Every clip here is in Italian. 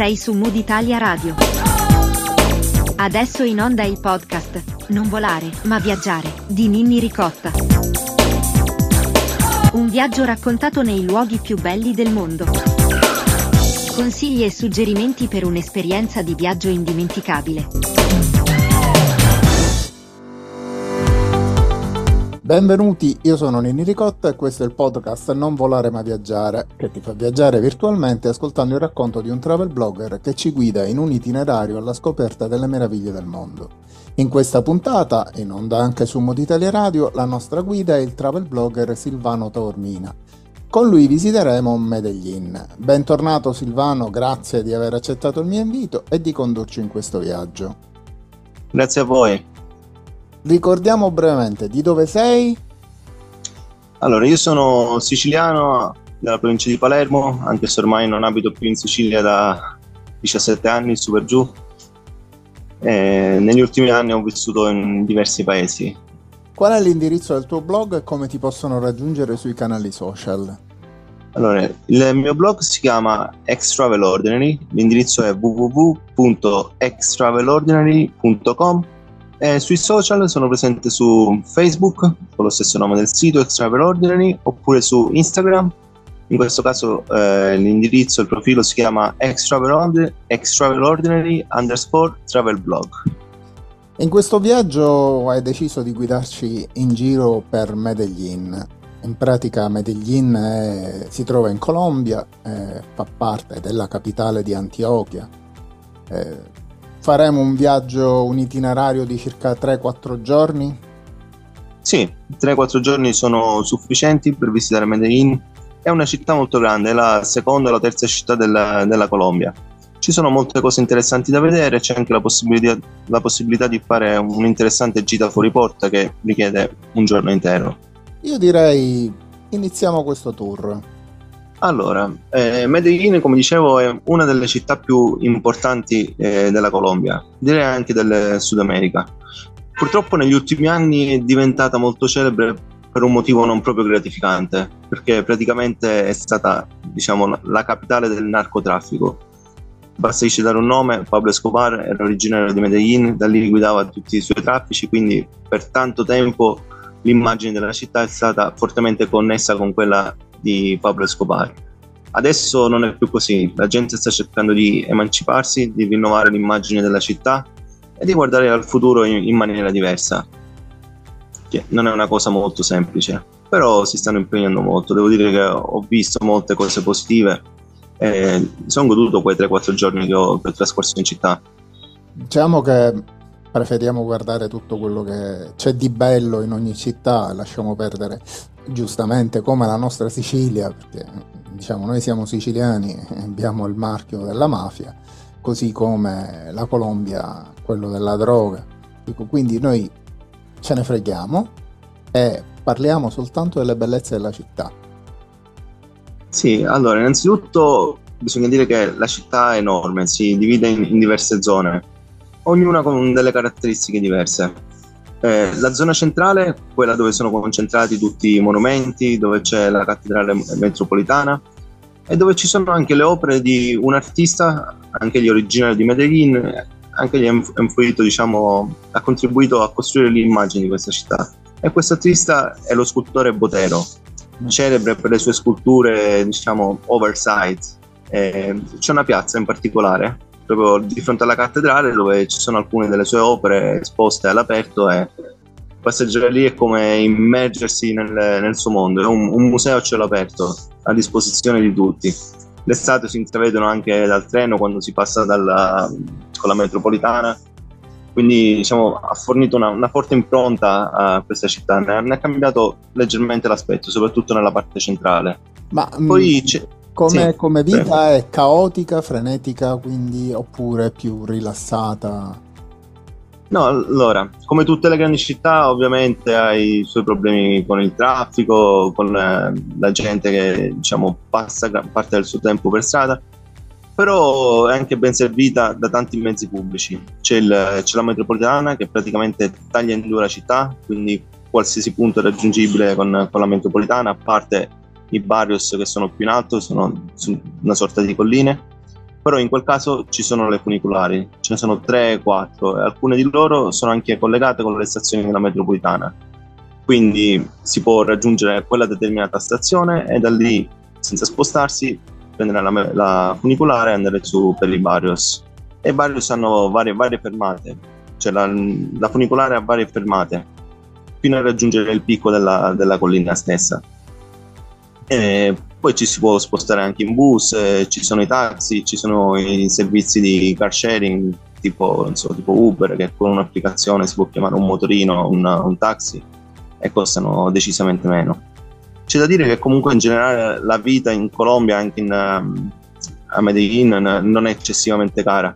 Sei su Mood Italia Radio. Adesso in onda il podcast Non volare ma viaggiare di Nini Ricotta. Un viaggio raccontato nei luoghi più belli del mondo. Consigli e suggerimenti per un'esperienza di viaggio indimenticabile. Benvenuti, io sono Nini Ricotta e questo è il podcast Non volare ma viaggiare, che ti fa viaggiare virtualmente ascoltando il racconto di un travel blogger che ci guida in un itinerario alla scoperta delle meraviglie del mondo. In questa puntata, in onda anche su Mood Italia Radio, la nostra guida è il travel blogger Silvano Taormina. Con lui visiteremo Medellin. Bentornato Silvano, grazie di aver accettato il mio invito e di condurci in questo viaggio. Grazie a voi. Ricordiamo brevemente di dove sei? Allora, io sono siciliano della provincia di Palermo, anche se ormai non abito più in Sicilia da 17 anni, su per giù. Negli ultimi anni ho vissuto in diversi paesi. Qual è l'indirizzo del tuo blog e come ti possono raggiungere sui canali social? Allora, il mio blog si chiama Extravelordinary, l'indirizzo è www.extravelordinary.com. Sui social sono presente su Facebook con lo stesso nome del sito Extravelordinary, oppure su Instagram. In questo caso l'indirizzo, il profilo si chiama Extravelordinary_travelblog. In questo viaggio hai deciso di guidarci in giro per Medellin. In pratica Medellin si trova in Colombia, fa parte della capitale di Antioquia. Faremo un viaggio, un itinerario di circa 3-4 giorni? Sì, 3-4 giorni sono sufficienti per visitare Medellin. È una città molto grande, è la seconda o la terza città della Colombia. Ci sono molte cose interessanti da vedere, c'è anche la possibilità di fare un'interessante gita fuori porta che richiede un giorno intero. Io direi iniziamo questo tour. Allora, Medellin, come dicevo, è una delle città più importanti della Colombia, direi anche del Sud America. Purtroppo negli ultimi anni è diventata molto celebre per un motivo non proprio gratificante, perché praticamente è stata, diciamo, la capitale del narcotraffico. Basta di citare un nome: Pablo Escobar era originario di Medellin, da lì guidava tutti i suoi traffici, quindi per tanto tempo l'immagine della città è stata fortemente connessa con quella di Pablo Escobar. Adesso non è più così, la gente sta cercando di emanciparsi, di rinnovare l'immagine della città e di guardare al futuro in maniera diversa, che non è una cosa molto semplice, però si stanno impegnando molto. Devo dire che ho visto molte cose positive e sono goduto quei 3-4 giorni che ho trascorso in città. Diciamo che preferiamo guardare tutto quello che c'è di bello in ogni città, lasciamo perdere, giustamente, come la nostra Sicilia, perché diciamo noi siamo siciliani e abbiamo il marchio della mafia, così come la Colombia, quello della droga. Dico, quindi noi ce ne freghiamo e parliamo soltanto delle bellezze della città. Sì, allora, innanzitutto bisogna dire che la città è enorme, si divide in diverse zone, ognuna con delle caratteristiche diverse. La zona centrale, quella dove sono concentrati tutti i monumenti, dove c'è la cattedrale metropolitana e dove ci sono anche le opere di un artista, anche gli originari di Medellin, anche gli è influito, diciamo, ha contribuito a costruire l'immagine di questa città. E questo artista è lo scultore Botero, celebre per le sue sculture, diciamo, oversize. C'è una piazza in particolare proprio di fronte alla cattedrale dove ci sono alcune delle sue opere esposte all'aperto e passeggiare lì è come immergersi nel suo mondo. È un museo a cielo aperto a disposizione di tutti. Le statue si intravedono anche dal treno quando si passa con la metropolitana, quindi, diciamo, ha fornito una forte impronta a questa città, ne ha cambiato leggermente l'aspetto, soprattutto nella parte centrale. Ma poi c'è Come vita è caotica, frenetica, quindi, oppure più rilassata? No, allora, come tutte le grandi città, ovviamente ha i suoi problemi con il traffico, con la gente che, diciamo, passa gran parte del suo tempo per strada, però è anche ben servita da tanti mezzi pubblici. C'è la metropolitana che praticamente taglia in due la città, quindi qualsiasi punto è raggiungibile con la metropolitana, a parte i barrios che sono più in alto, sono su una sorta di colline. però in quel caso ci sono le funicolari, ce ne sono 3-4, e alcune di loro sono anche collegate con le stazioni della metropolitana, quindi si può raggiungere quella determinata stazione e da lì, senza spostarsi, prendere la funicolare e andare su per i barrios. E i barrios hanno varie fermate, cioè la funicolare ha varie fermate, fino a raggiungere il picco della collina stessa. E poi ci si può spostare anche in bus, ci sono i taxi, ci sono i servizi di car sharing, tipo Uber, che con un'applicazione si può chiamare un motorino, un taxi, e costano decisamente meno. C'è da dire che comunque in generale la vita in Colombia, anche a Medellin, non è eccessivamente cara.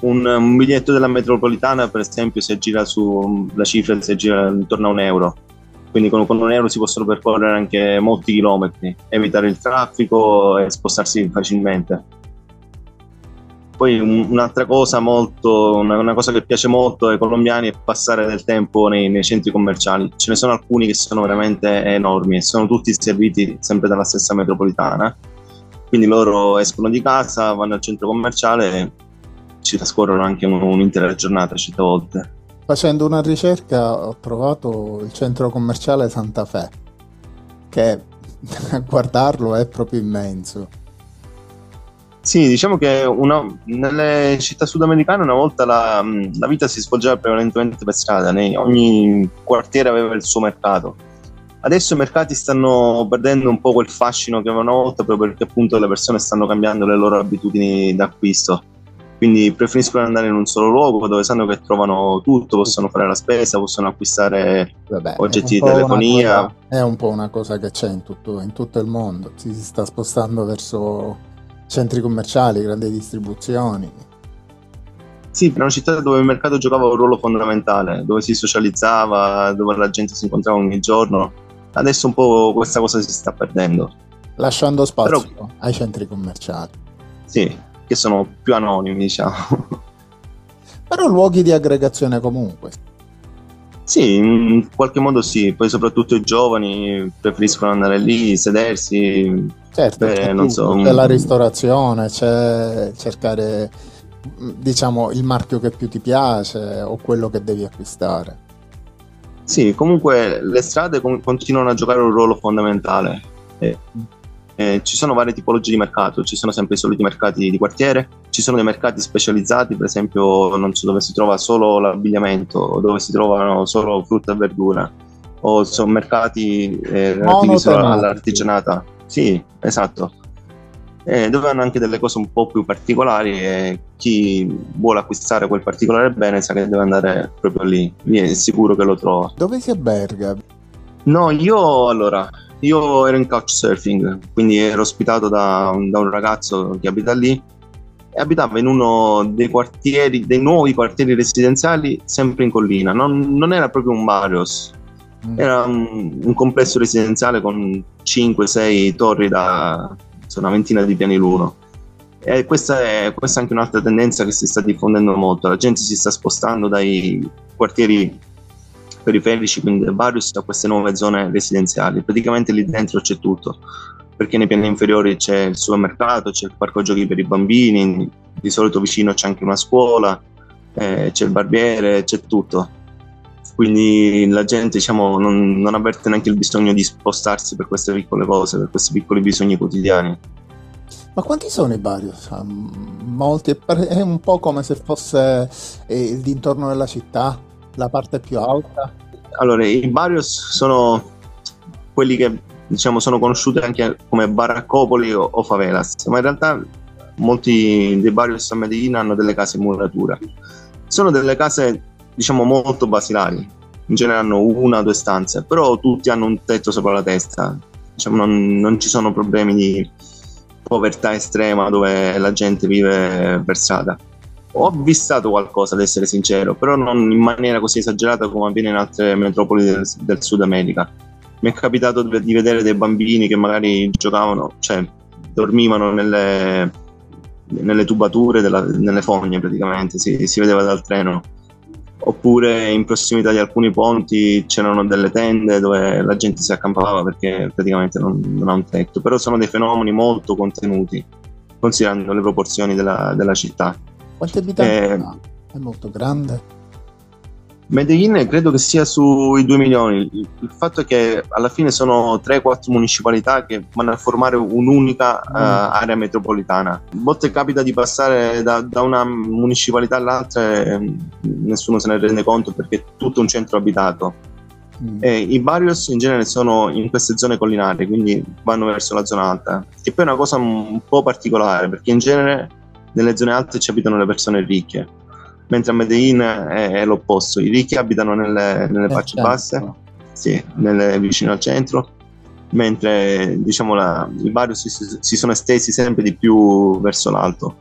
Un biglietto della metropolitana, per esempio, la cifra si aggira intorno a €1. Quindi con €1 si possono percorrere anche molti chilometri, evitare il traffico e spostarsi facilmente. Poi un'altra cosa una cosa che piace molto ai colombiani è passare del tempo nei centri commerciali. Ce ne sono alcuni che sono veramente enormi e sono tutti serviti sempre dalla stessa metropolitana. Quindi loro escono di casa, vanno al centro commerciale e ci trascorrono anche un'intera giornata certe volte. Facendo una ricerca ho trovato il centro commerciale Santa Fe, che a guardarlo è proprio immenso. Sì, diciamo che nelle città sudamericane una volta la vita si svolgeva prevalentemente per strada, ogni quartiere aveva il suo mercato. Adesso i mercati stanno perdendo un po' quel fascino che avevano una volta, proprio perché appunto le persone stanno cambiando le loro abitudini d'acquisto. Quindi preferiscono andare in un solo luogo dove sanno che trovano tutto, possono fare la spesa, possono acquistare oggetti di telefonia. È un po' una cosa che c'è in tutto il mondo, si sta spostando verso centri commerciali, grandi distribuzioni. Sì, era una città dove il mercato giocava un ruolo fondamentale, dove si socializzava, dove la gente si incontrava ogni giorno. Adesso un po' questa cosa si sta perdendo. Lasciando spazio ai centri commerciali. Sì, che sono più anonimi, diciamo. Però luoghi di aggregazione comunque. Sì, in qualche modo sì, poi soprattutto i giovani preferiscono andare lì, sedersi. Certo, c'è la ristorazione, c'è cercare, diciamo, il marchio che più ti piace o quello che devi acquistare. Sì, comunque le strade continuano a giocare un ruolo fondamentale. Ci sono varie tipologie di mercato, ci sono sempre i soliti mercati di quartiere, ci sono dei mercati specializzati, per esempio non so, dove si trova solo l'abbigliamento, dove si trovano solo frutta e verdura, o sono mercati relativi solo all'artigianata. Sì, esatto. Dove hanno anche delle cose un po' più particolari e chi vuole acquistare quel particolare bene sa che deve andare proprio lì è sicuro che lo trova. Dove si alberga? No, io ero in couchsurfing, quindi ero ospitato da un ragazzo che abita lì e abitava in uno dei nuovi quartieri residenziali sempre in collina. Non era proprio un barrios, era un complesso residenziale con 5-6 torri da una ventina di piani l'uno. E questa è anche un'altra tendenza che si sta diffondendo molto. La gente si sta spostando dai quartieri periferici, quindi del barrio, a queste nuove zone residenziali. Praticamente lì dentro c'è tutto, perché nei piani inferiori c'è il supermercato, c'è il parco giochi per i bambini, di solito vicino c'è anche una scuola, c'è il barbiere, c'è tutto. Quindi la gente, diciamo, non avverte neanche il bisogno di spostarsi per queste piccole cose, per questi piccoli bisogni quotidiani. Ma quanti sono i barrios? Molti, è un po' come se fosse il dintorno della città, la parte più alta. Allora, i barrios sono quelli che, diciamo, sono conosciuti anche come baraccopoli o favelas, ma in realtà molti dei barrios a Medellin hanno delle case in muratura. Sono delle case, diciamo, molto basilari, in genere hanno 1 o 2 stanze, però tutti hanno un tetto sopra la testa, diciamo, non ci sono problemi di povertà estrema dove la gente vive per strada. Ho avvistato qualcosa, ad essere sincero, però non in maniera così esagerata come avviene in altre metropoli del Sud America. Mi è capitato di vedere dei bambini che magari giocavano, cioè dormivano nelle tubature, nelle fogne praticamente, si vedeva dal treno. Oppure in prossimità di alcuni ponti c'erano delle tende dove la gente si accampava perché praticamente non ha un tetto, però sono dei fenomeni molto contenuti. considerando le proporzioni della città. Quanti abitanti ha? È molto grande. Medellin credo che sia sui 2 milioni. Il fatto è che alla fine sono 3-4 municipalità che vanno a formare un'unica area metropolitana. A volte capita di passare da una municipalità all'altra e nessuno se ne rende conto perché è tutto un centro abitato. I barrios in genere sono in queste zone collinari, quindi vanno verso la zona alta, che poi è una cosa un po' particolare perché in genere nelle zone alte ci abitano le persone ricche, mentre a Medellin è l'opposto, i ricchi abitano nelle parti basse, sì, vicino al centro, mentre diciamo i barrios si sono estesi sempre di più verso l'alto.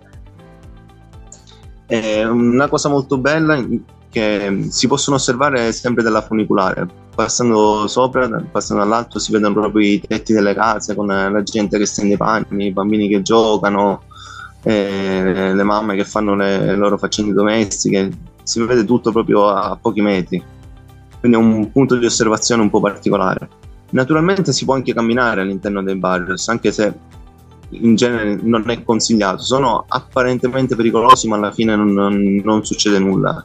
È una cosa molto bella che si possono osservare sempre dalla funicolare, passando sopra, passando all'alto si vedono proprio i tetti delle case con la gente che stende i panni, i bambini che giocano, le mamme che fanno le loro faccende domestiche, si vede tutto proprio a pochi metri, quindi è un punto di osservazione un po' particolare. Naturalmente si può anche camminare all'interno dei barrios, anche se in genere non è consigliato, sono apparentemente pericolosi ma alla fine non succede nulla.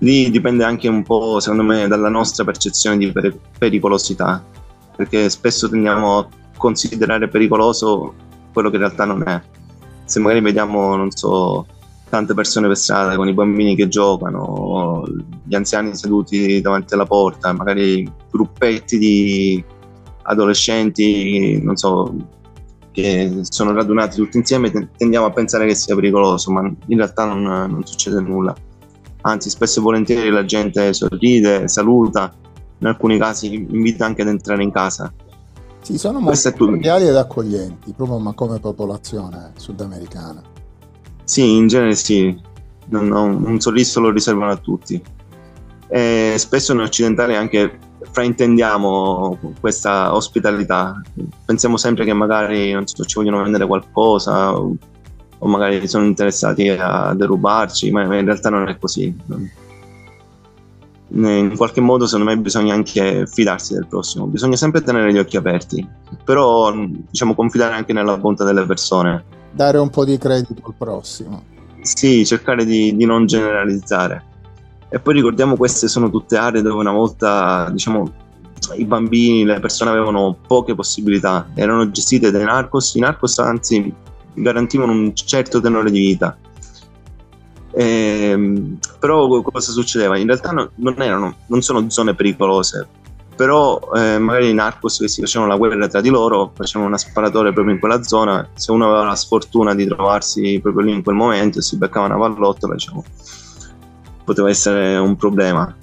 Lì dipende anche un po', secondo me, dalla nostra percezione di pericolosità, perché spesso tendiamo a considerare pericoloso quello che in realtà non è. Se magari vediamo, non so, tante persone per strada con i bambini che giocano, gli anziani seduti davanti alla porta, magari gruppetti di adolescenti, non so, che sono radunati tutti insieme, tendiamo a pensare che sia pericoloso, ma in realtà non succede nulla. Anzi, spesso e volentieri la gente sorride, saluta, in alcuni casi invita anche ad entrare in casa. Sì, sono molto cordiali ed accoglienti, proprio ma come popolazione sudamericana. Sì, in genere sì, un sorriso lo riservano a tutti. E spesso noi occidentali anche fraintendiamo questa ospitalità, pensiamo sempre che magari non so, ci vogliono vendere qualcosa o magari sono interessati a derubarci, ma in realtà non è così. In qualche modo secondo me bisogna anche fidarsi del prossimo, bisogna sempre tenere gli occhi aperti, però diciamo confidare anche nella bontà delle persone, dare un po' di credito al prossimo, sì, cercare di non generalizzare. E poi ricordiamo, queste sono tutte aree dove una volta, diciamo, i bambini, le persone avevano poche possibilità, erano gestite dai narcos, i narcos anzi garantivano un certo tenore di vita. Però cosa succedeva? In realtà non sono zone pericolose, però magari i narcos che si facevano la guerra tra di loro facevano una sparatoria proprio in quella zona, se uno aveva la sfortuna di trovarsi proprio lì in quel momento e si beccava una pallottola, diciamo, poteva essere un problema,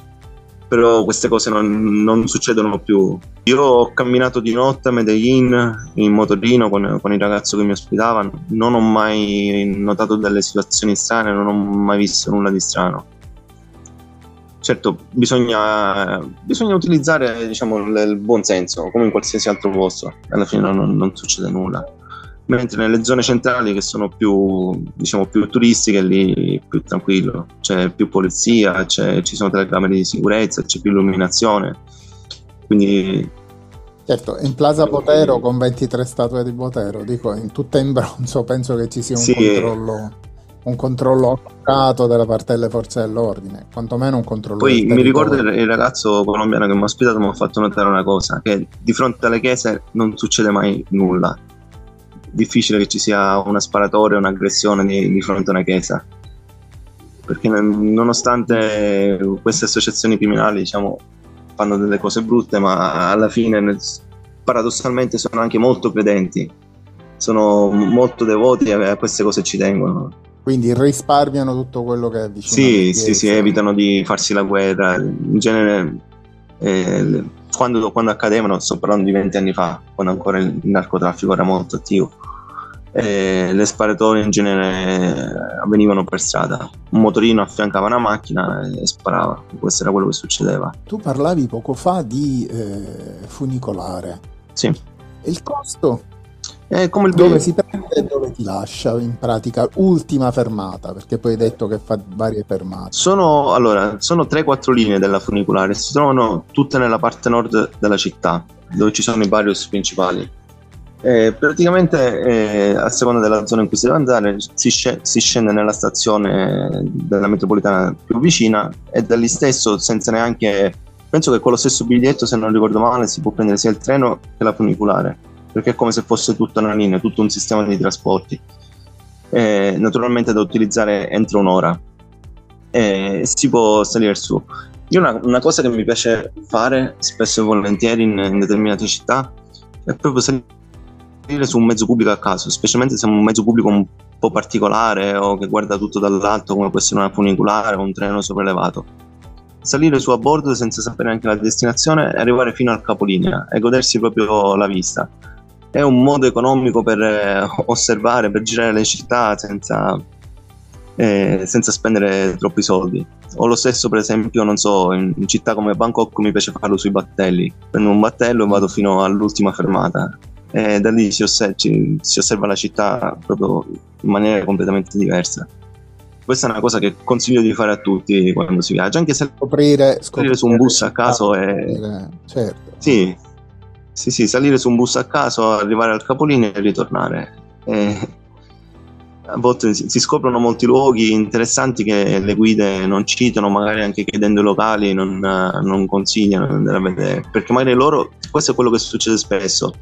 però queste cose non succedono più. Io ho camminato di notte a Medellin in motorino con il ragazzo che mi ospitava, non ho mai notato delle situazioni strane, non ho mai visto nulla di strano. Certo, bisogna utilizzare, diciamo, il buon senso, come in qualsiasi altro posto, alla fine non succede nulla. Mentre nelle zone centrali, che sono più, diciamo, più turistiche, lì più tranquillo, c'è più polizia, ci sono telecamere di sicurezza, c'è più illuminazione, quindi certo. In Plaza Botero con 23 statue di Botero, dico, in tutta in bronzo, penso che ci sia un controllo accorato da parte delle forze dell'ordine, quantomeno un controllo. Poi mi ricordo il ragazzo colombiano che mi ha ospitato mi ha fatto notare una cosa, che di fronte alle chiese non succede mai nulla. Difficile che ci sia una sparatoria, un'aggressione di fronte a una chiesa, perché nonostante queste associazioni criminali, diciamo, fanno delle cose brutte, ma alla fine paradossalmente sono anche molto credenti, sono molto devoti e a queste cose ci tengono, quindi risparmiano tutto quello che è vicino. Sì, evitano di farsi la guerra in genere. Quando accadevano, sto parlando di 20 anni fa, quando ancora il narcotraffico era molto attivo, le sparatorie in genere avvenivano per strada, un motorino affiancava una macchina e sparava, questo era quello che succedeva. Tu parlavi poco fa di funicolare. Sì. E il costo? Come il dove si prende e dove ti lascia, in pratica, ultima fermata, perché poi hai detto che fa varie fermate. Sono 3-4 linee della funicolare, si trovano tutte nella parte nord della città, dove ci sono i barrios principali. Praticamente a seconda della zona in cui si deve andare si scende nella stazione della metropolitana più vicina e da lì stesso, senza neanche, penso che con lo stesso biglietto, se non ricordo male, si può prendere sia il treno che la funicolare, perché è come se fosse tutta una linea, tutto un sistema di trasporti, naturalmente da utilizzare entro un'ora, si può salire su. Io una cosa che mi piace fare spesso e volentieri in determinate città è proprio salire su un mezzo pubblico a caso, specialmente se è un mezzo pubblico un po' particolare o che guarda tutto dall'alto, come può essere una funicolare o un treno sopraelevato. Salire su a bordo senza sapere neanche la destinazione e arrivare fino al capolinea e godersi proprio la vista. È un modo economico per osservare, per girare le città senza spendere troppi soldi. O lo stesso, per esempio, non so, in città come Bangkok mi piace farlo sui battelli. Prendo un battello e vado fino all'ultima fermata. E da lì si osserva la città proprio in maniera completamente diversa. Questa è una cosa che consiglio di fare a tutti quando si viaggia, anche se salire su un bus a caso è... Certo. Sì, salire su un bus a caso, arrivare al capolinea e ritornare. A volte si scoprono molti luoghi interessanti che le guide non citano, magari anche chiedendo ai locali non consigliano di andare a vedere, perché magari loro, questo è quello che succede spesso,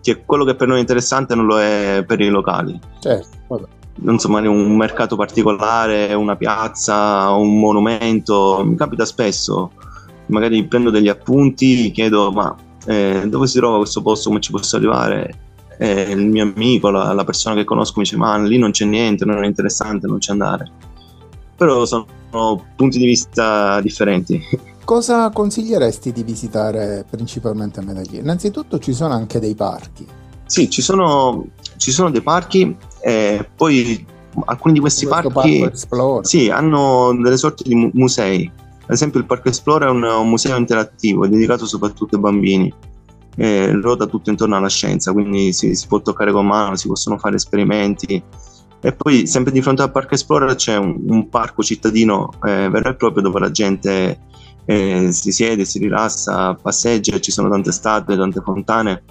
che quello che per noi è interessante non lo è per i locali. Certo, vabbè. Non so, magari un mercato particolare, una piazza, un monumento, mi capita spesso, magari prendo degli appunti, chiedo ma dove si trova questo posto, come ci posso arrivare, il mio amico, la persona che conosco mi dice ma lì non c'è niente, non è interessante, non c'è andare, però sono punti di vista differenti. Cosa consiglieresti di visitare principalmente a Medellin? Innanzitutto ci sono anche dei parchi. Sì, ci sono dei parchi, poi alcuni di questi parchi sì, hanno delle sorti di musei. Ad esempio il Parco Explorer è un museo interattivo dedicato soprattutto ai bambini, ruota tutto intorno alla scienza, quindi si può toccare con mano, si possono fare esperimenti. E poi sempre di fronte al Parco Explorer c'è un parco cittadino vero e proprio, dove la gente si siede, si rilassa, passeggia, ci sono tante statue, tante fontane,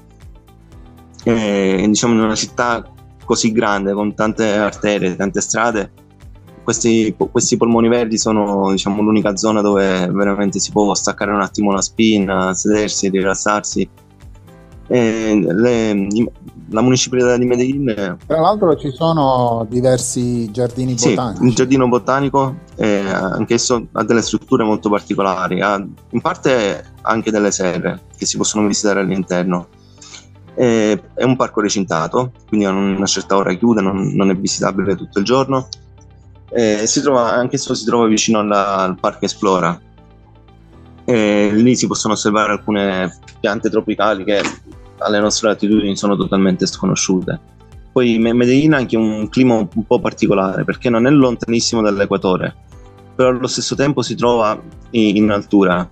diciamo, in una città così grande con tante arterie, tante strade, questi polmoni verdi sono, diciamo, l'unica zona dove veramente si può staccare un attimo la spina, sedersi, rilassarsi. La municipalità di Medellin, tra l'altro, ci sono diversi giardini botanici. Il giardino botanico anch'esso ha delle strutture molto particolari, ha in parte anche delle serre che si possono visitare all'interno. È un parco recintato, quindi a una certa ora chiude, non è visitabile tutto il giorno. Si trova vicino al Parco Explorer. Lì si possono osservare alcune piante tropicali che alle nostre latitudini sono totalmente sconosciute. Poi Medellin ha anche un clima un po' particolare, perché non è lontanissimo dall'equatore, però allo stesso tempo si trova in altura,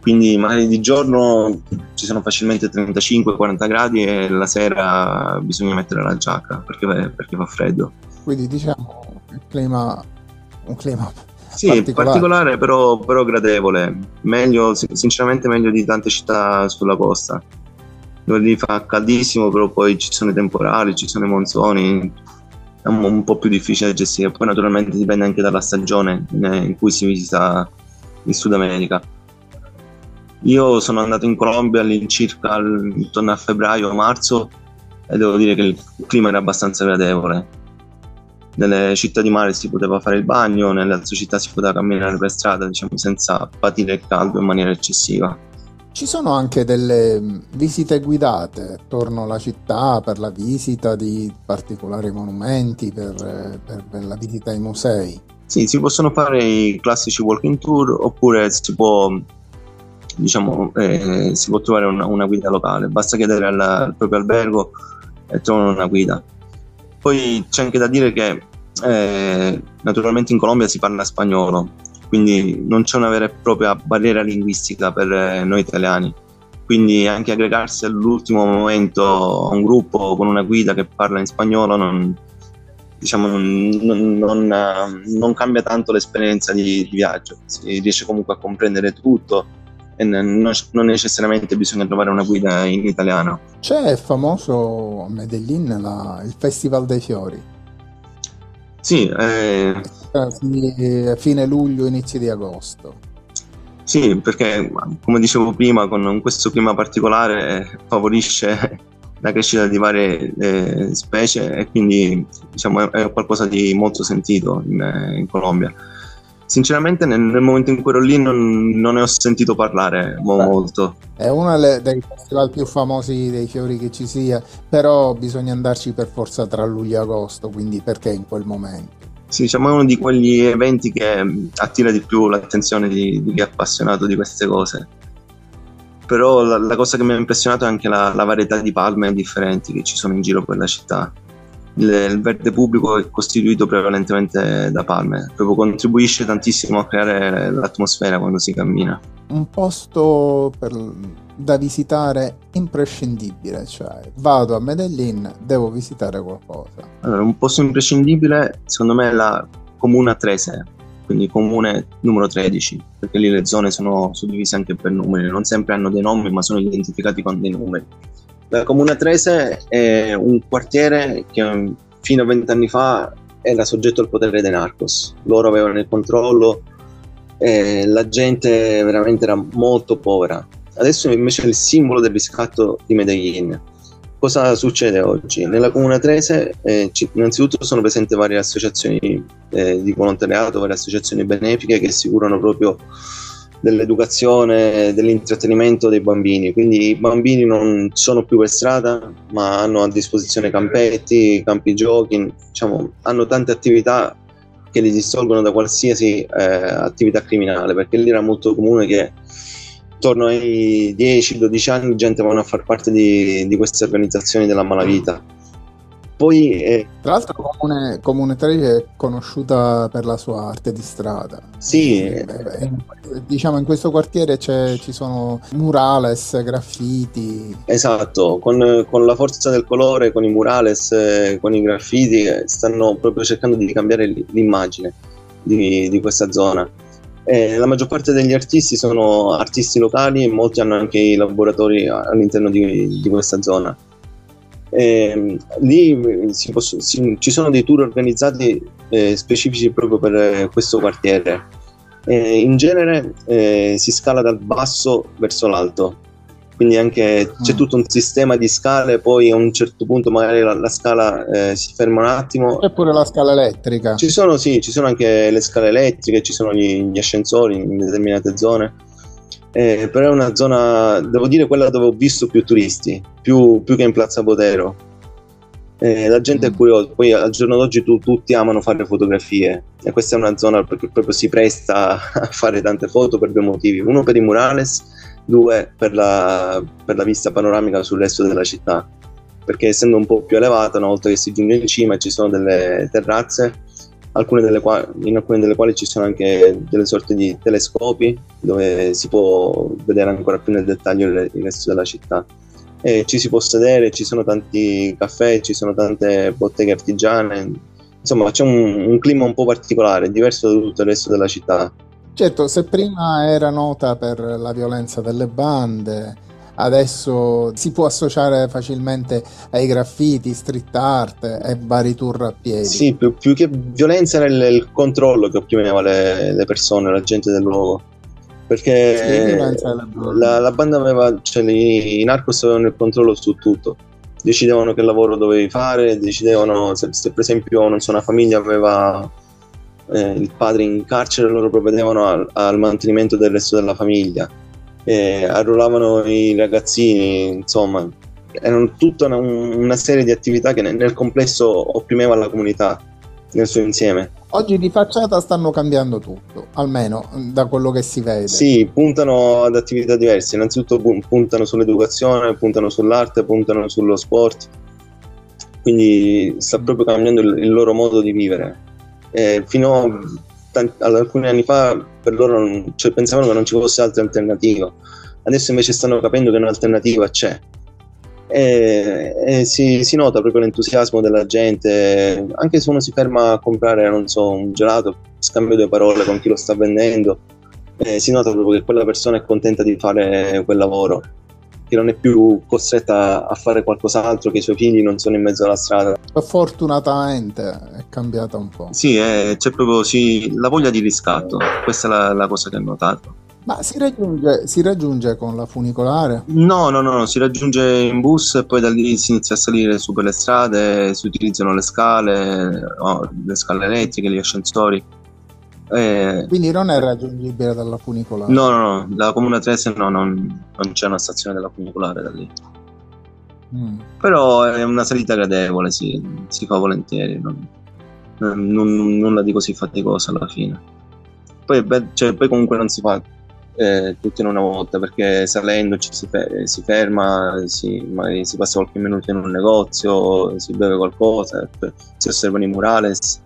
quindi magari di giorno ci sono facilmente 35-40 gradi e la sera bisogna mettere la giacca perché fa freddo. Quindi diciamo un clima sì, particolare però gradevole, meglio di tante città sulla costa, dove lì fa caldissimo, però poi ci sono i temporali, ci sono i monsoni, è un po' più difficile da gestire. Poi naturalmente dipende anche dalla stagione in cui si visita il Sud America. Io sono andato in Colombia all'incirca intorno a febbraio-marzo e devo dire che il clima era abbastanza gradevole. Nelle città di mare si poteva fare il bagno, nelle altre città si poteva camminare per strada, diciamo, senza patire il caldo in maniera eccessiva. Ci sono anche delle visite guidate attorno alla città per la visita di particolari monumenti, per la visita ai musei. Sì, si possono fare i classici walking tour, oppure si può trovare una guida locale. Basta chiedere al proprio albergo e trovano una guida. Poi c'è anche da dire che naturalmente in Colombia si parla spagnolo, quindi non c'è una vera e propria barriera linguistica per noi italiani, quindi anche aggregarsi all'ultimo momento a un gruppo con una guida che parla in spagnolo non cambia tanto l'esperienza di viaggio, si riesce comunque a comprendere tutto, e non necessariamente bisogna trovare una guida in italiano. C'è il famoso a Medellin il Festival dei fiori. Sì, fine luglio, inizio di agosto. Sì, perché come dicevo prima, con questo clima particolare favorisce la crescita di varie specie e quindi diciamo è qualcosa di molto sentito in Colombia. Sinceramente nel momento in cui ero lì non ne ho sentito parlare molto. È uno dei festival più famosi dei fiori che ci sia, però bisogna andarci per forza tra luglio e agosto, quindi perché in quel momento? Sì, diciamo è uno di quegli eventi che attira di più l'attenzione di chi è appassionato di queste cose. Però la cosa che mi ha impressionato è anche la varietà di palme differenti che ci sono in giro per la città. Il verde pubblico è costituito prevalentemente da palme, proprio contribuisce tantissimo a creare l'atmosfera quando si cammina. Un posto da visitare imprescindibile, cioè vado a Medellin, devo visitare qualcosa. Allora, un posto imprescindibile secondo me è la Comuna 13, quindi comune numero 13, perché lì le zone sono suddivise anche per numeri, non sempre hanno dei nomi ma sono identificati con dei numeri. La Comuna 13 è un quartiere che fino a 20 anni fa era soggetto al potere dei narcos. Loro avevano il controllo e la gente veramente era molto povera. Adesso invece è il simbolo del riscatto di Medellin. Cosa succede oggi? Nella Comuna 13 innanzitutto sono presenti varie associazioni di volontariato, varie associazioni benefiche che assicurano proprio dell'educazione, dell'intrattenimento dei bambini, quindi i bambini non sono più per strada ma hanno a disposizione campetti, campi giochi, diciamo, hanno tante attività che li distolgono da qualsiasi attività criminale, perché lì era molto comune che intorno ai 10-12 anni la gente vanno a far parte di queste organizzazioni della malavita. Poi, tra l'altro Comune 13 è conosciuta per la sua arte di strada. Sì. Diciamo in questo quartiere ci sono murales, graffiti. Esatto, con la forza del colore, con i murales, con i graffiti stanno proprio cercando di cambiare l'immagine di questa zona. La maggior parte degli artisti sono artisti locali e molti hanno anche i laboratori all'interno di questa zona. Lì ci sono dei tour organizzati specifici proprio per questo quartiere. In genere si scala dal basso verso l'alto, quindi anche c'è tutto un sistema di scale, poi a un certo punto magari la scala si ferma un attimo. C'è pure la scala elettrica. Ci sono anche le scale elettriche, ci sono gli ascensori in determinate zone. Però è una zona, devo dire, quella dove ho visto più turisti, più che in Plaza Botero. La gente è curiosa, poi al giorno d'oggi tutti amano fare fotografie e questa è una zona che proprio si presta a fare tante foto per due motivi: uno per i murales, due per la vista panoramica sul resto della città, perché essendo un po' più elevata, una volta che si giunge in cima ci sono delle terrazze, in alcune delle quali ci sono anche delle sorte di telescopi dove si può vedere ancora più nel dettaglio il resto della città. E ci si può sedere, ci sono tanti caffè, ci sono tante botteghe artigiane, insomma c'è un clima un po' particolare, diverso da tutto il resto della città. Certo, se prima era nota per la violenza delle bande, adesso si può associare facilmente ai graffiti, street art e vari tour a piedi. Sì, più che violenza era il controllo che opprimeva le persone, la gente del luogo, perché la banda aveva, cioè i narcos avevano il controllo su tutto, decidevano che lavoro dovevi fare, decidevano se per esempio non so, una famiglia aveva il padre in carcere, loro provvedevano al mantenimento del resto della famiglia. Arruolavano i ragazzini, insomma erano tutta una serie di attività che nel complesso opprimeva la comunità nel suo insieme. Oggi di facciata stanno cambiando tutto, almeno da quello che si vede. Sì, puntano ad attività diverse, innanzitutto puntano sull'educazione, puntano sull'arte, puntano sullo sport, quindi sta proprio cambiando il loro modo di vivere. Fino a alcuni anni fa per loro pensavano che non ci fosse altra alternativa, adesso invece stanno capendo che un'alternativa c'è e si nota proprio l'entusiasmo della gente. Anche se uno si ferma a comprare, non so, un gelato, scambia due parole con chi lo sta vendendo, si nota proprio che quella persona è contenta di fare quel lavoro, che non è più costretta a fare qualcos'altro, che i suoi figli non sono in mezzo alla strada. Fortunatamente è cambiata un po'. Sì, c'è proprio la voglia di riscatto, questa è la cosa che ho notato. Ma si raggiunge con la funicolare? No, si raggiunge in bus e poi da lì si inizia a salire su per le strade, si utilizzano le scale, le scale elettriche, gli ascensori. Quindi non è raggiungibile dalla funicolare? No, la Comuna 13 non c'è una stazione della funicolare da lì. Però è una salita gradevole, si fa volentieri, nulla di così faticosa alla fine. Poi comunque non si fa tutto in una volta, perché salendo si ferma, magari si passa qualche minuto in un negozio, si beve qualcosa, si osservano i murales.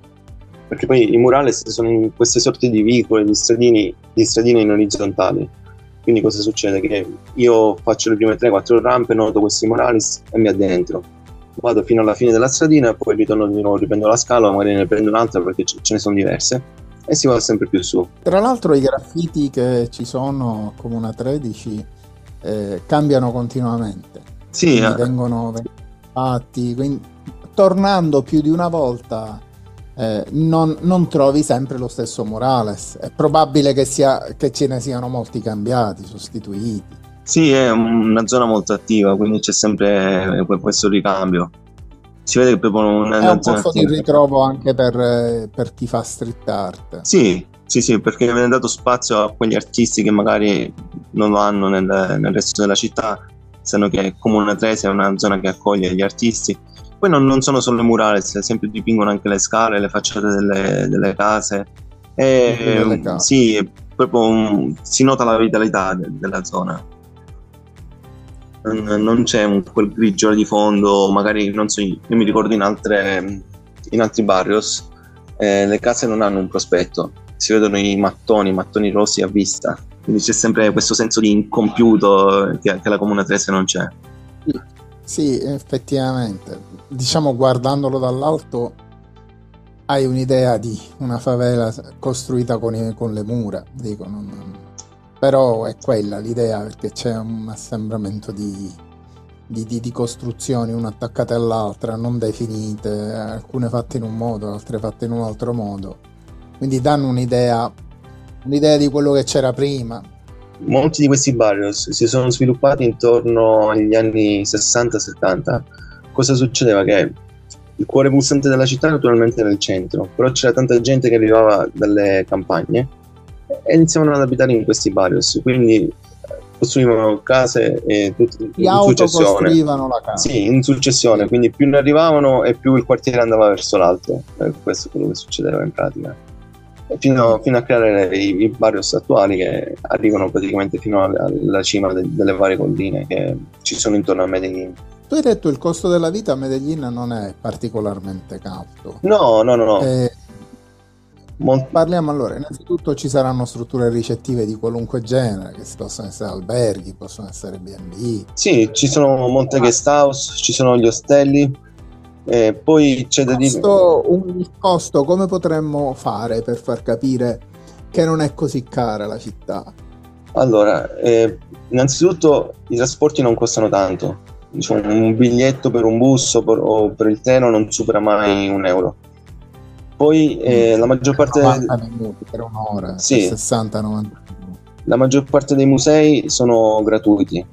Perché poi i murales sono in queste sorte di vicole, di stradine in orizzontali. Quindi cosa succede? Che io faccio le prime 3-4 rampe, noto questi murales e mi addentro. Vado fino alla fine della stradina e poi ritorno di nuovo, riprendo la scala, magari ne prendo un'altra perché ce ne sono diverse. E si va sempre più su. Tra l'altro i graffiti che ci sono a Comuna 13 cambiano continuamente. Sì. Vengono fatti, quindi tornando più di una volta... non trovi sempre lo stesso murales, è probabile che ce ne siano molti cambiati, sostituiti. Sì, è una zona molto attiva, quindi c'è sempre questo ricambio, si vede che proprio è un posto di ritrovo anche per chi fa street art. Sì, perché viene dato spazio a quegli artisti che magari non lo hanno nel resto della città, sanno che Comune 3 è una zona che accoglie gli artisti. Poi non sono solo i murales, ad esempio dipingono anche le scale, le facciate delle case. Sì, è proprio si nota la vitalità della zona. Non c'è quel grigio di fondo, magari non so, io mi ricordo in altri barrios, le case non hanno un prospetto, si vedono i mattoni rossi a vista. Quindi c'è sempre questo senso di incompiuto che anche la Comune 13 non c'è. Sì, effettivamente, diciamo guardandolo dall'alto hai un'idea di una favela costruita con le mura, però è quella l'idea, perché c'è un assembramento di costruzioni una attaccate all'altra, non definite, alcune fatte in un modo, altre fatte in un altro modo, quindi danno un'idea di quello che c'era prima. Molti di questi barrios si sono sviluppati intorno agli anni 60-70. Cosa succedeva? Che il cuore pulsante della città naturalmente era il centro, però c'era tanta gente che arrivava dalle campagne e iniziavano ad abitare in questi barrios, quindi costruivano case e tutti in successione. Costruivano la casa. Sì, in successione, quindi più ne arrivavano e più il quartiere andava verso l'alto. Questo è quello che succedeva in pratica. Fino a creare i barrios attuali, che arrivano praticamente fino alla cima delle varie colline che ci sono intorno a Medellin. Tu hai detto il costo della vita a Medellin non è particolarmente alto. No. Parliamo allora, innanzitutto ci saranno strutture ricettive di qualunque genere, che possono essere alberghi, possono essere B&B. Sì, ci sono molte guest house, ci sono gli ostelli. Poi c'è da dire un costo, come potremmo fare per far capire che non è così cara la città? Allora, innanzitutto i trasporti non costano tanto, diciamo, un biglietto per un bus o per il treno non supera mai €1. Poi la maggior parte 90 minuti per un'ora, sì. 60-90. La maggior parte dei musei sono gratuiti.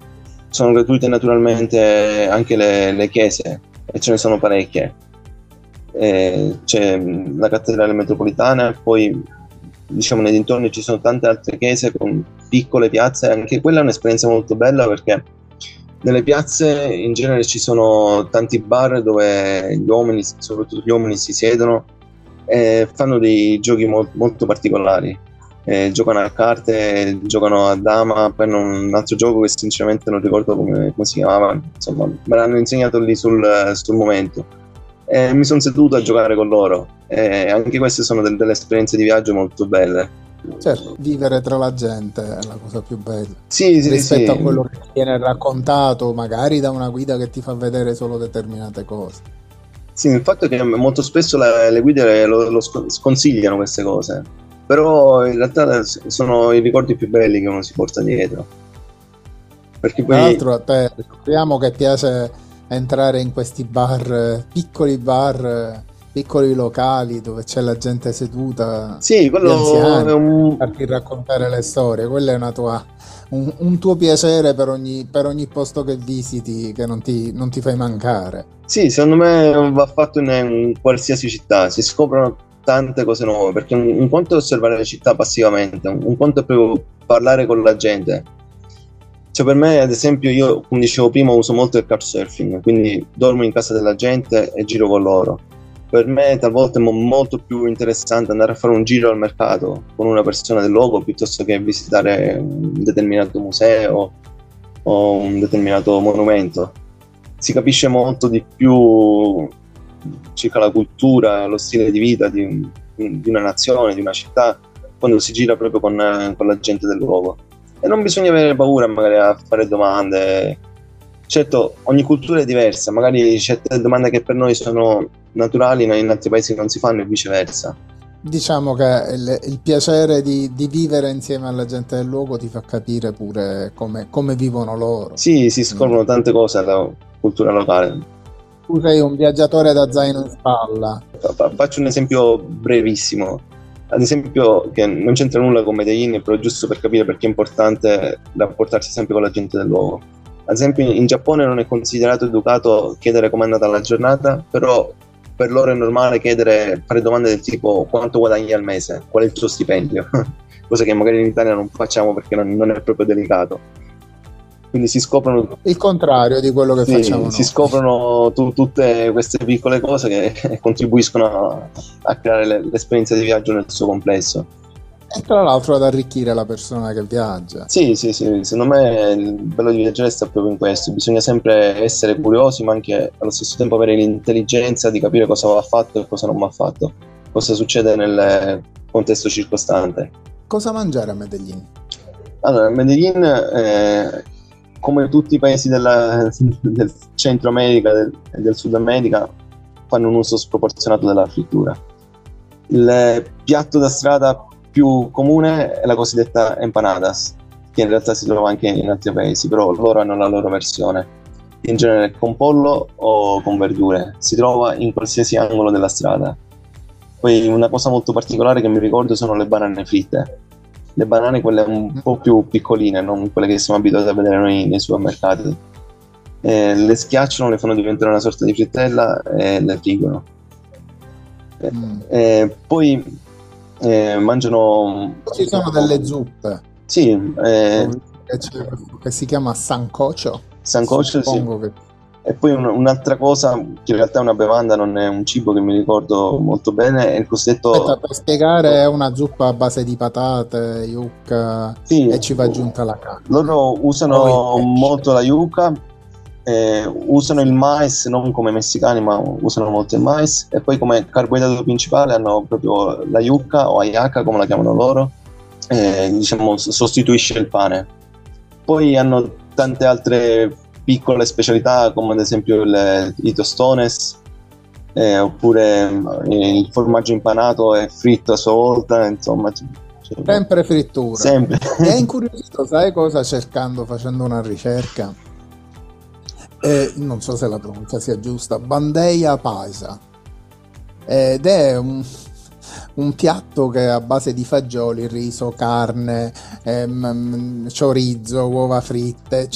Sono gratuite naturalmente anche le chiese, e ce ne sono parecchie. C'è la cattedrale metropolitana, poi diciamo nei dintorni ci sono tante altre chiese con piccole piazze, anche quella è un'esperienza molto bella, perché nelle piazze in genere ci sono tanti bar dove gli uomini, soprattutto gli uomini, si siedono e fanno dei giochi molto particolari, giocano a carte, giocano a dama, poi un altro gioco che sinceramente non ricordo come si chiamava, insomma me l'hanno insegnato lì sul momento e mi sono seduto a giocare con loro, e anche queste sono delle esperienze di viaggio molto belle. Certo, vivere tra la gente è la cosa più bella, sì, rispetto a quello che viene raccontato magari da una guida che ti fa vedere solo determinate cose. Sì, il fatto è che molto spesso le guide lo sconsigliano queste cose. però in realtà sono i ricordi più belli che uno si porta dietro. Perché poi... Tra l'altro a te scopriamo che piace entrare in questi bar, piccoli locali dove c'è la gente seduta, sì, quello anziani, è un... farti raccontare le storie, quello è una tua... un tuo piacere per ogni posto che visiti, che non ti fai mancare. Sì, secondo me va fatto in qualsiasi città, si scoprono tante cose nuove, perché un conto è osservare la città passivamente, un conto è proprio parlare con la gente. Cioè per me, ad esempio, io, come dicevo prima, uso molto il couchsurfing, quindi dormo in casa della gente e giro con loro. Per me talvolta è molto più interessante andare a fare un giro al mercato con una persona del luogo piuttosto che visitare un determinato museo o un determinato monumento. Si capisce molto di più circa la cultura, lo stile di vita di una nazione, di una città, quando si gira proprio con la gente del luogo. E non bisogna avere paura magari a fare domande. Certo, ogni cultura è diversa, magari certe domande che per noi sono naturali in altri paesi non si fanno e viceversa. Diciamo che il piacere di vivere insieme alla gente del luogo ti fa capire pure come vivono loro. Sì, si scoprono tante cose alla cultura locale. Tu sei un viaggiatore da zaino in spalla. Faccio un esempio brevissimo, ad esempio, che non c'entra nulla con Medellin, però giusto per capire perché è importante rapportarsi sempre con la gente del luogo. Ad esempio in Giappone non è considerato educato chiedere com'è andata la giornata, però per loro è normale fare domande del tipo: quanto guadagni al mese? Qual è il tuo stipendio? Cosa che magari in Italia non facciamo perché non è proprio delicato. Quindi si scoprono il contrario di quello che facciamo. Si scoprono tutte queste piccole cose che contribuiscono a creare l'esperienza di viaggio nel suo complesso. E tra l'altro ad arricchire la persona che viaggia. Sì, secondo me il bello di viaggiare sta proprio in questo. Bisogna sempre essere curiosi, ma anche allo stesso tempo avere l'intelligenza di capire cosa va fatto e cosa non va fatto, cosa succede nel contesto circostante. Cosa mangiare a Medellin? Allora, Medellin, come tutti i paesi del Centro America e del Sud America, fanno un uso sproporzionato della frittura. Il piatto da strada più comune è la cosiddetta empanadas, che in realtà si trova anche in altri paesi, però loro hanno la loro versione. In genere con pollo o con verdure, si trova in qualsiasi angolo della strada. Poi una cosa molto particolare che mi ricordo sono le banane fritte. Le banane, quelle un po' più piccoline, non quelle che siamo abituati a vedere noi nei supermercati. Le schiacciano, le fanno diventare una sorta di frittella e le friggono. Poi mangiano... Ci sono delle zuppe. Sì. Che si chiama sancocho. Sancocho, sì. Che... E poi un'altra cosa, che in realtà è una bevanda, non è un cibo, che mi ricordo molto bene, è il cosiddetto... Aspetta, per spiegare, è una zuppa a base di patate, yucca, sì, e ci va aggiunta la carne. Loro usano molto la yucca, usano il mais, non come i messicani, ma usano molto il mais, e poi come carboidrato principale hanno proprio la yucca o ayaca, come la chiamano loro, diciamo sostituisce il pane. Poi hanno tante altre piccole specialità, come ad esempio i tostones, oppure il formaggio impanato e fritto a sua volta, insomma. Sempre frittura. Sempre. Mi è incuriosito, sai cosa, facendo una ricerca? Non so se la pronuncia sia giusta, Bandeja Paisa, ed è un piatto che è a base di fagioli, riso, carne, chorizo, uova fritte,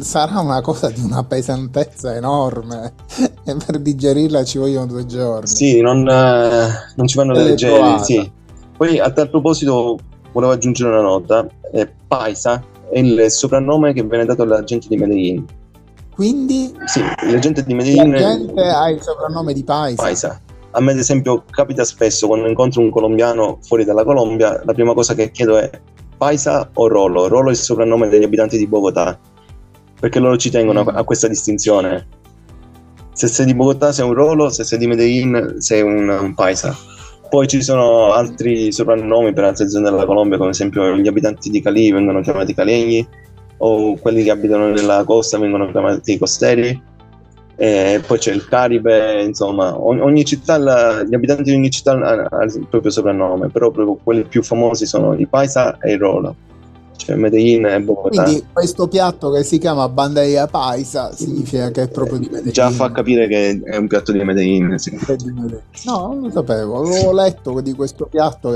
sarà una cosa di una pesantezza enorme e per digerirla ci vogliono 2 giorni. Sì, non ci vanno leggeri, sì. Poi a tal proposito volevo aggiungere una nota, Paisa è il soprannome che viene dato alla gente di Medellin. Quindi sì, la gente di Medellin, la gente ha il soprannome di Paisa. A me ad esempio capita spesso, quando incontro un colombiano fuori dalla Colombia, la prima cosa che chiedo è: Paisa o Rolo? Rolo è il soprannome degli abitanti di Bogotà, perché loro ci tengono a questa distinzione. Se sei di Bogotà sei un Rolo, se sei di Medellin sei un Paisa. Poi ci sono altri soprannomi per altre zone della Colombia, come ad esempio gli abitanti di Cali vengono chiamati Calegni, o quelli che abitano nella costa vengono chiamati Costeri, Poi c'è il Caribe, insomma ogni città, gli abitanti di ogni città ha il proprio soprannome, però proprio quelli più famosi sono i Paisa e il Rolo, cioè Medellin e Bogotà. Quindi questo piatto che si chiama Bandeja Paisa significa che è proprio di Medellin. Già fa capire che è un piatto di Medellin, sì. No, non lo sapevo, avevo letto di questo piatto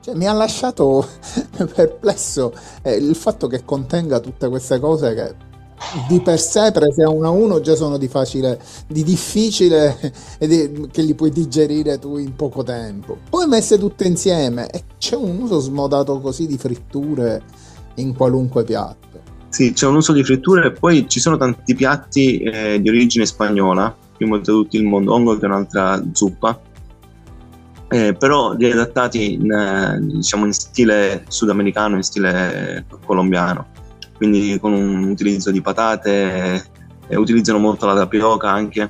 che mi ha lasciato perplesso, il fatto che contenga tutte queste cose che di per sé prese a uno a uno già sono difficile che li puoi digerire tu in poco tempo, poi messe tutte insieme e c'è un uso smodato così di fritture in qualunque piatto. Sì, c'è un uso di fritture e poi ci sono tanti piatti di origine spagnola, prima di tutto il mondongo che è un'altra zuppa, però riadattati in stile sudamericano, in stile colombiano, quindi con un utilizzo di patate, utilizzano molto la tapioca anche,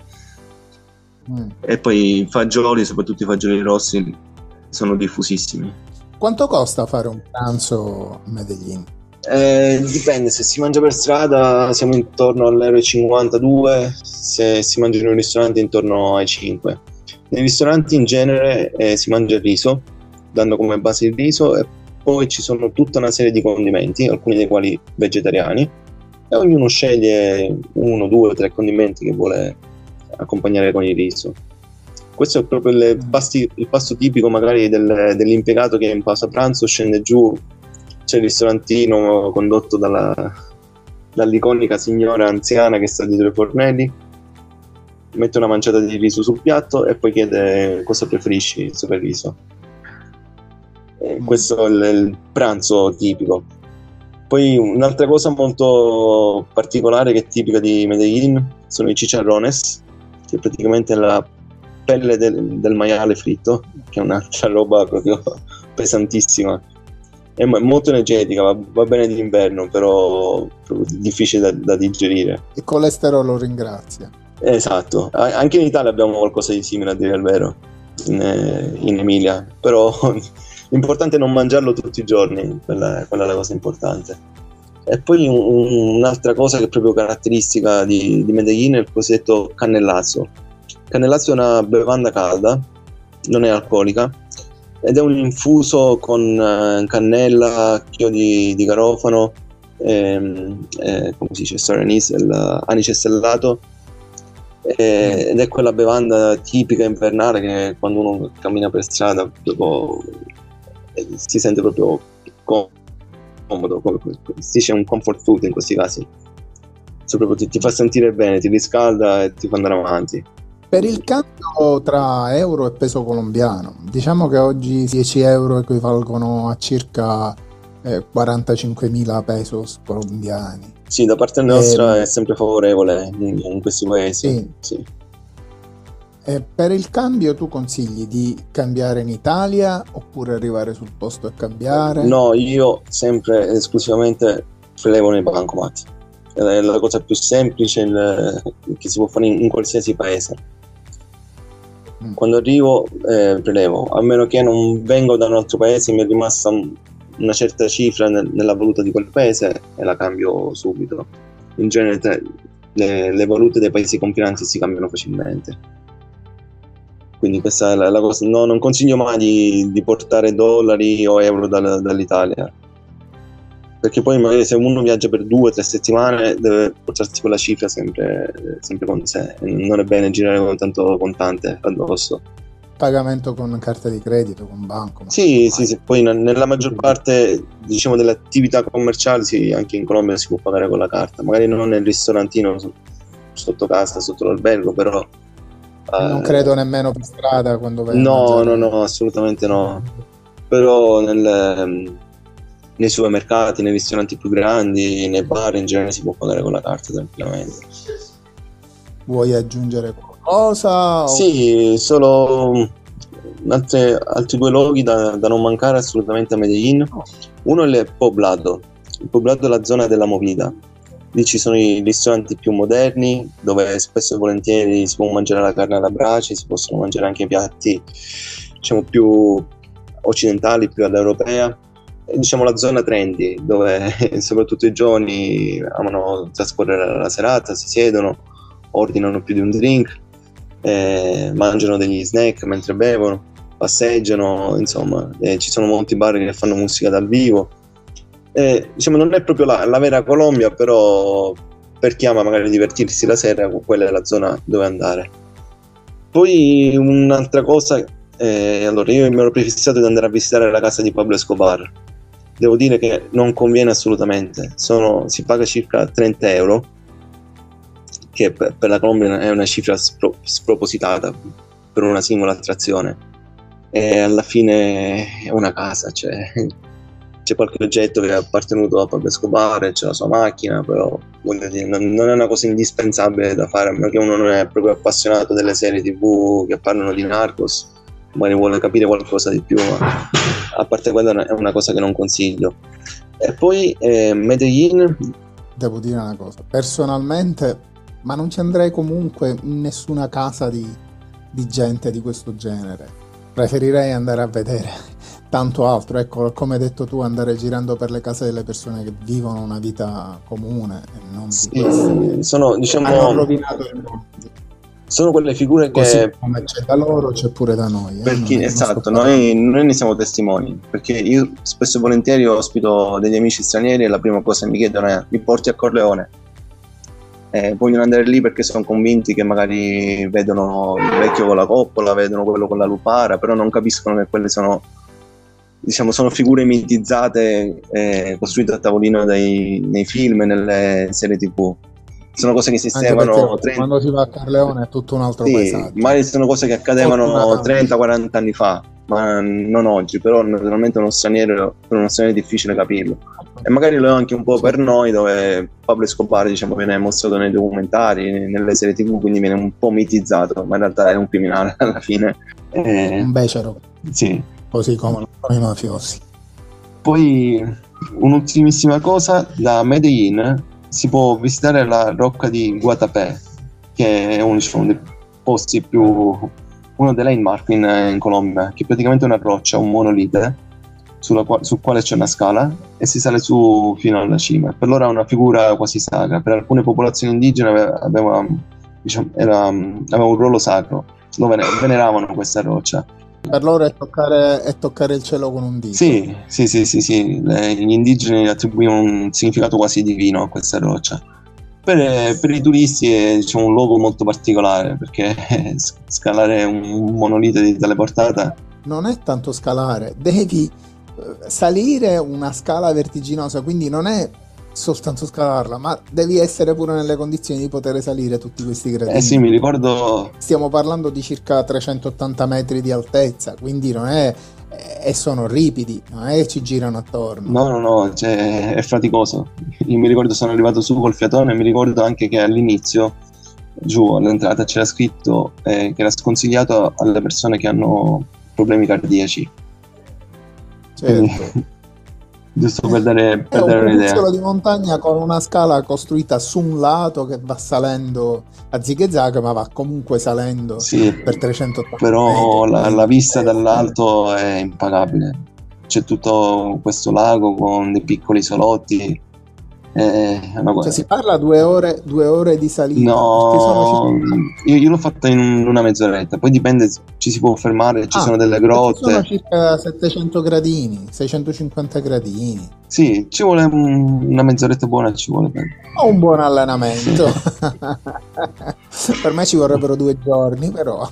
e poi i fagioli, soprattutto i fagioli rossi, sono diffusissimi. Quanto costa fare un pranzo a Medellin? Dipende, se si mangia per strada siamo intorno all'1,52 €, se si mangia in un ristorante intorno ai 5. Nei ristoranti in genere si mangia il riso, dando come base il riso, e poi ci sono tutta una serie di condimenti, alcuni dei quali vegetariani, e ognuno sceglie 1, 2, 3 condimenti che vuole accompagnare con il riso. Questo è proprio il pasto tipico magari dell'impiegato che in pausa pranzo scende giù, c'è il ristorantino condotto dall'iconica signora anziana che sta dietro i fornelli, mette una manciata di riso sul piatto e poi chiede cosa preferisci sopra il riso. Questo è il pranzo tipico. Poi un'altra cosa molto particolare che è tipica di Medellin sono i chicharrones, che è praticamente la pelle del maiale fritto, che è un'altra roba proprio pesantissima, è molto energetica, va bene d'inverno, però difficile da digerire. Il colesterolo ringrazia. Esatto, anche in Italia abbiamo qualcosa di simile a dire il vero, in Emilia, però l'importante è non mangiarlo tutti i giorni, quella è la cosa importante. E poi un'altra cosa che è proprio caratteristica di Medellin è il cosiddetto cannellazzo. Il cannellazzo è una bevanda calda, non è alcolica, ed è un infuso con cannella, chiodi di garofano, come si dice, sour anise, anice stellato, ed è quella bevanda tipica invernale che quando uno cammina per strada dopo si sente proprio comodo, si dice un comfort food in questi casi, cioè proprio ti fa sentire bene, ti riscalda e ti fa andare avanti. Per il cambio tra euro e peso colombiano, diciamo che oggi 10 euro equivalgono a circa 45.000 pesos colombiani. Sì, da parte nostra è sempre favorevole in questi paesi. Sì. Per il cambio tu consigli di cambiare in Italia oppure arrivare sul posto e cambiare? No, io sempre esclusivamente prelevo nei bancomat, è la cosa più semplice che si può fare in qualsiasi paese. Quando arrivo prelevo, a meno che non vengo da un altro paese mi è rimasta una certa cifra nella valuta di quel paese e la cambio subito. In genere le valute dei paesi confinanti si cambiano facilmente, quindi questa è la cosa. No, non consiglio mai di portare dollari o euro dall'Italia, perché poi magari se uno viaggia per 2 o 3 settimane deve portarsi quella cifra sempre con sé, non è bene girare con tanto contante addosso. Pagamento con carta di credito, con banco? Sì, poi nella maggior parte diciamo delle attività commerciali, sì, anche in Colombia si può pagare con la carta, magari non nel ristorantino sotto casa, sotto l'albergo, però non credo nemmeno per strada quando vai. No, assolutamente no, però nei supermercati, nei ristoranti più grandi, nei bar in genere si può pagare con la carta tranquillamente. Vuoi aggiungere qualcosa? Sì, solo altri 2 luoghi da non mancare assolutamente a Medellin. Uno è il Poblado, è la zona della movida. Lì ci sono i ristoranti più moderni, dove spesso e volentieri si può mangiare la carne alla brace, si possono mangiare anche piatti diciamo più occidentali, più all'europea. Diciamo la zona trendy, dove soprattutto i giovani amano trascorrere la serata, si siedono ordinano più di un drink, mangiano degli snack mentre bevono, passeggiano, insomma, ci sono molti bar che fanno musica dal vivo. Diciamo, non è proprio la vera Colombia, però per chi ama magari divertirsi la sera, quella è la zona dove andare. Poi un'altra cosa, allora io mi ero prefissato di andare a visitare la casa di Pablo Escobar. Devo dire che non conviene assolutamente, si paga circa 30 euro, che per la Colombia è una cifra spropositata per una singola attrazione, e alla fine è una casa, cioè c'è qualche oggetto che è appartenuto a Pablo Escobar, c'è la sua macchina, però voglio dire, non è una cosa indispensabile da fare, a meno che uno non è proprio appassionato delle serie TV che parlano di Narcos, magari vuole capire qualcosa di più, ma a parte quella è una cosa che non consiglio. E poi Medellin, devo dire una cosa, personalmente, ma non ci andrei comunque in nessuna casa di gente di questo genere, preferirei andare a vedere tanto altro, ecco, come hai detto tu, andare girando per le case delle persone che vivono una vita comune e non sì, sono, diciamo, hanno rovinato il mondo. Sono quelle figure così che, come c'è da loro, c'è pure da noi. Perché, esatto, noi ne siamo testimoni, perché io spesso e volentieri ospito degli amici stranieri e la prima cosa che mi chiedono è: mi porti a Corleone? Vogliono andare lì perché sono convinti che magari vedono il vecchio con la coppola, vedono quello con la lupara, però non capiscono che quelle sono, diciamo, sono figure mitizzate, costruite a tavolino nei film e nelle serie TV. Sono cose che esistevano 30... quando si va a Corleone è tutto un altro paesaggio. Ma sono cose che accadevano 30-40 anni fa, ma non oggi. Però naturalmente per uno straniero è difficile capirlo. E magari lo è anche un po' per noi, dove Pablo Escobar, diciamo, viene mostrato nei documentari, nelle serie TV, quindi viene un po' mitizzato, ma in realtà è un criminale alla fine. Un becero. Sì. Così come i mafiosi. Poi un'ultimissima cosa, da Medellin si può visitare la rocca di Guatapè, che è uno dei posti uno dei landmark in Colombia, che è praticamente una roccia, un monolite sul quale c'è una scala e si sale su fino alla cima. Per loro è una figura quasi sacra, per alcune popolazioni indigene aveva un ruolo sacro, dove veneravano questa roccia. Per loro è toccare il cielo con un dito. Sì. Gli indigeni attribuivano un significato quasi divino a questa roccia. Per i turisti è, diciamo, un luogo molto particolare, perché scalare un monolite di tale portata non è tanto scalare, devi salire una scala vertiginosa, quindi non è soltanto scalarla, ma devi essere pure nelle condizioni di poter salire tutti questi gradini. Sì, mi ricordo. Stiamo parlando di circa 380 metri di altezza, quindi non è. Sono ripidi, non è che ci girano attorno. No, cioè, è faticoso. Io mi ricordo, sono arrivato su col fiatone e mi ricordo anche che all'inizio, giù all'entrata, c'era scritto che era sconsigliato alle persone che hanno problemi cardiaci. Certo. Quindi, giusto per dare un'idea. È un piccolo di montagna con una scala costruita su un lato che va salendo a zigzag, ma va comunque salendo, sì, per 380 però metri. La vista dall'alto è impagabile. C'è tutto questo lago con dei piccoli isolotti. Cioè, si parla 2 ore di salita? No, io l'ho fatta in una mezz'oretta, poi dipende, ci si può fermare, ci sono delle grotte, sono circa 700 gradini, 650 gradini. Sì, ci vuole una mezz'oretta buona, ci vuole un buon allenamento, sì. Per me ci vorrebbero 2 giorni, però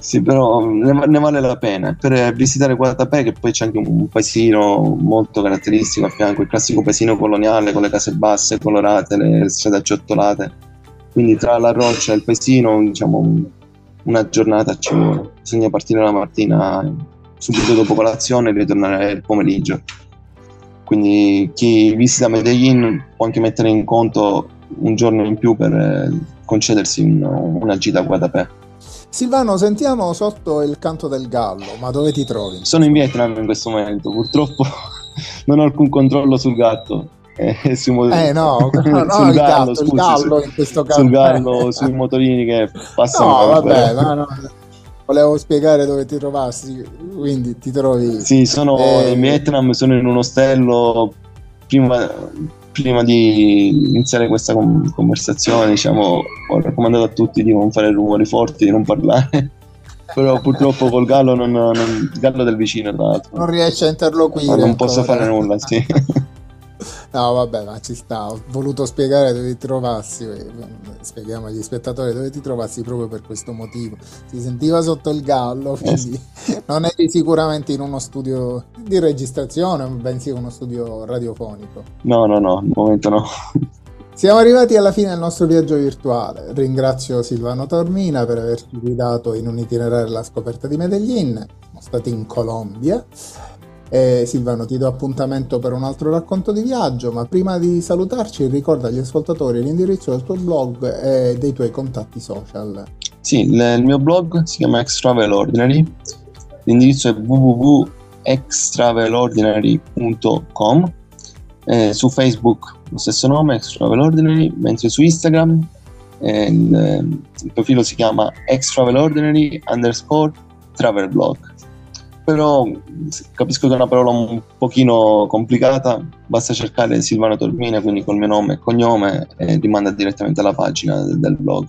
sì, però ne vale la pena per visitare Guatapè, che poi c'è anche un paesino molto caratteristico a fianco, il classico paesino coloniale con le case basse, colorate, le strade acciottolate, quindi tra la roccia e il paesino, diciamo, una giornata ci vuole. Bisogna partire la mattina subito dopo colazione e ritornare il pomeriggio, quindi chi visita Medellin può anche mettere in conto un giorno in più per concedersi una gita a Guatapè. Silvano, sentiamo sotto il canto del gallo, ma dove ti trovi? Sono in Vietnam in questo momento, purtroppo non ho alcun controllo sul gatto. Sul gallo, scusi, il gallo in questo caso. Sul gallo, sui motorini che passano. Volevo spiegare dove ti trovassi, quindi ti trovi. Sì, sono in Vietnam, sono in un ostello. Prima prima di iniziare questa conversazione, diciamo, ho raccomandato a tutti di non fare rumori forti, di non parlare, però purtroppo col gallo il gallo del vicino, tra l'altro, non riesce a interloquire, ma non posso fare nulla, sì. No, vabbè, ma ci sta, ho voluto spiegare dove ti trovassi, spieghiamo agli spettatori dove ti trovassi proprio per questo motivo. Si sentiva sotto il gallo, quindi non eri sicuramente in uno studio di registrazione, bensì uno studio radiofonico. No, al momento no. Siamo arrivati alla fine del nostro viaggio virtuale. Ringrazio Silvano Taormina per averci guidato in un itinerario alla scoperta di Medellin. Siamo stati in Colombia. Silvano, ti do appuntamento per un altro racconto di viaggio, ma prima di salutarci ricorda agli ascoltatori l'indirizzo del tuo blog e dei tuoi contatti social. Sì, il mio blog si chiama Extravelordinary, l'indirizzo è www.extravelordinary.com, su Facebook lo stesso nome, Extravelordinary, mentre su Instagram il profilo si chiama Extravelordinary_travelblog. Però capisco che è una parola un pochino complicata, basta cercare Silvano Taormina, quindi col mio nome e cognome, e rimanda direttamente alla pagina del blog.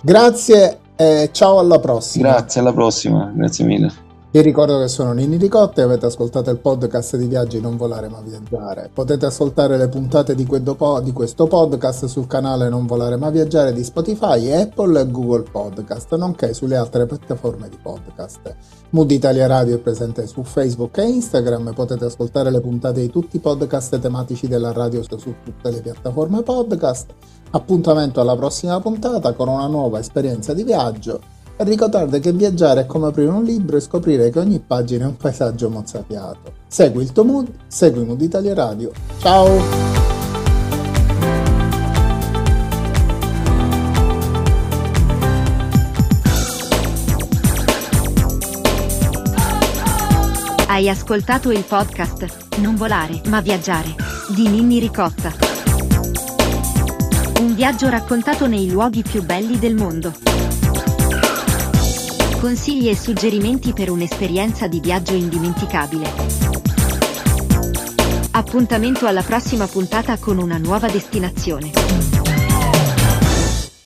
Grazie e ciao, alla prossima. Grazie, alla prossima, grazie mille. Vi ricordo che sono Nini Ricotta e avete ascoltato il podcast di viaggi Non volare ma viaggiare. Potete ascoltare le puntate di questo podcast sul canale Non volare ma viaggiare di Spotify, Apple e Google Podcast, nonché sulle altre piattaforme di podcast. Mood Italia Radio è presente su Facebook e Instagram. Potete ascoltare le puntate di tutti i podcast tematici della radio su tutte le piattaforme podcast. Appuntamento alla prossima puntata con una nuova esperienza di viaggio. E ricordate che viaggiare è come aprire un libro e scoprire che ogni pagina è un paesaggio mozzafiato. Segui il tuo mood, segui Mood Italia Radio. Ciao! Hai ascoltato il podcast Non volare ma viaggiare di Nini Ricotta. Un viaggio raccontato nei luoghi più belli del mondo. Consigli e suggerimenti per un'esperienza di viaggio indimenticabile. Appuntamento alla prossima puntata con una nuova destinazione.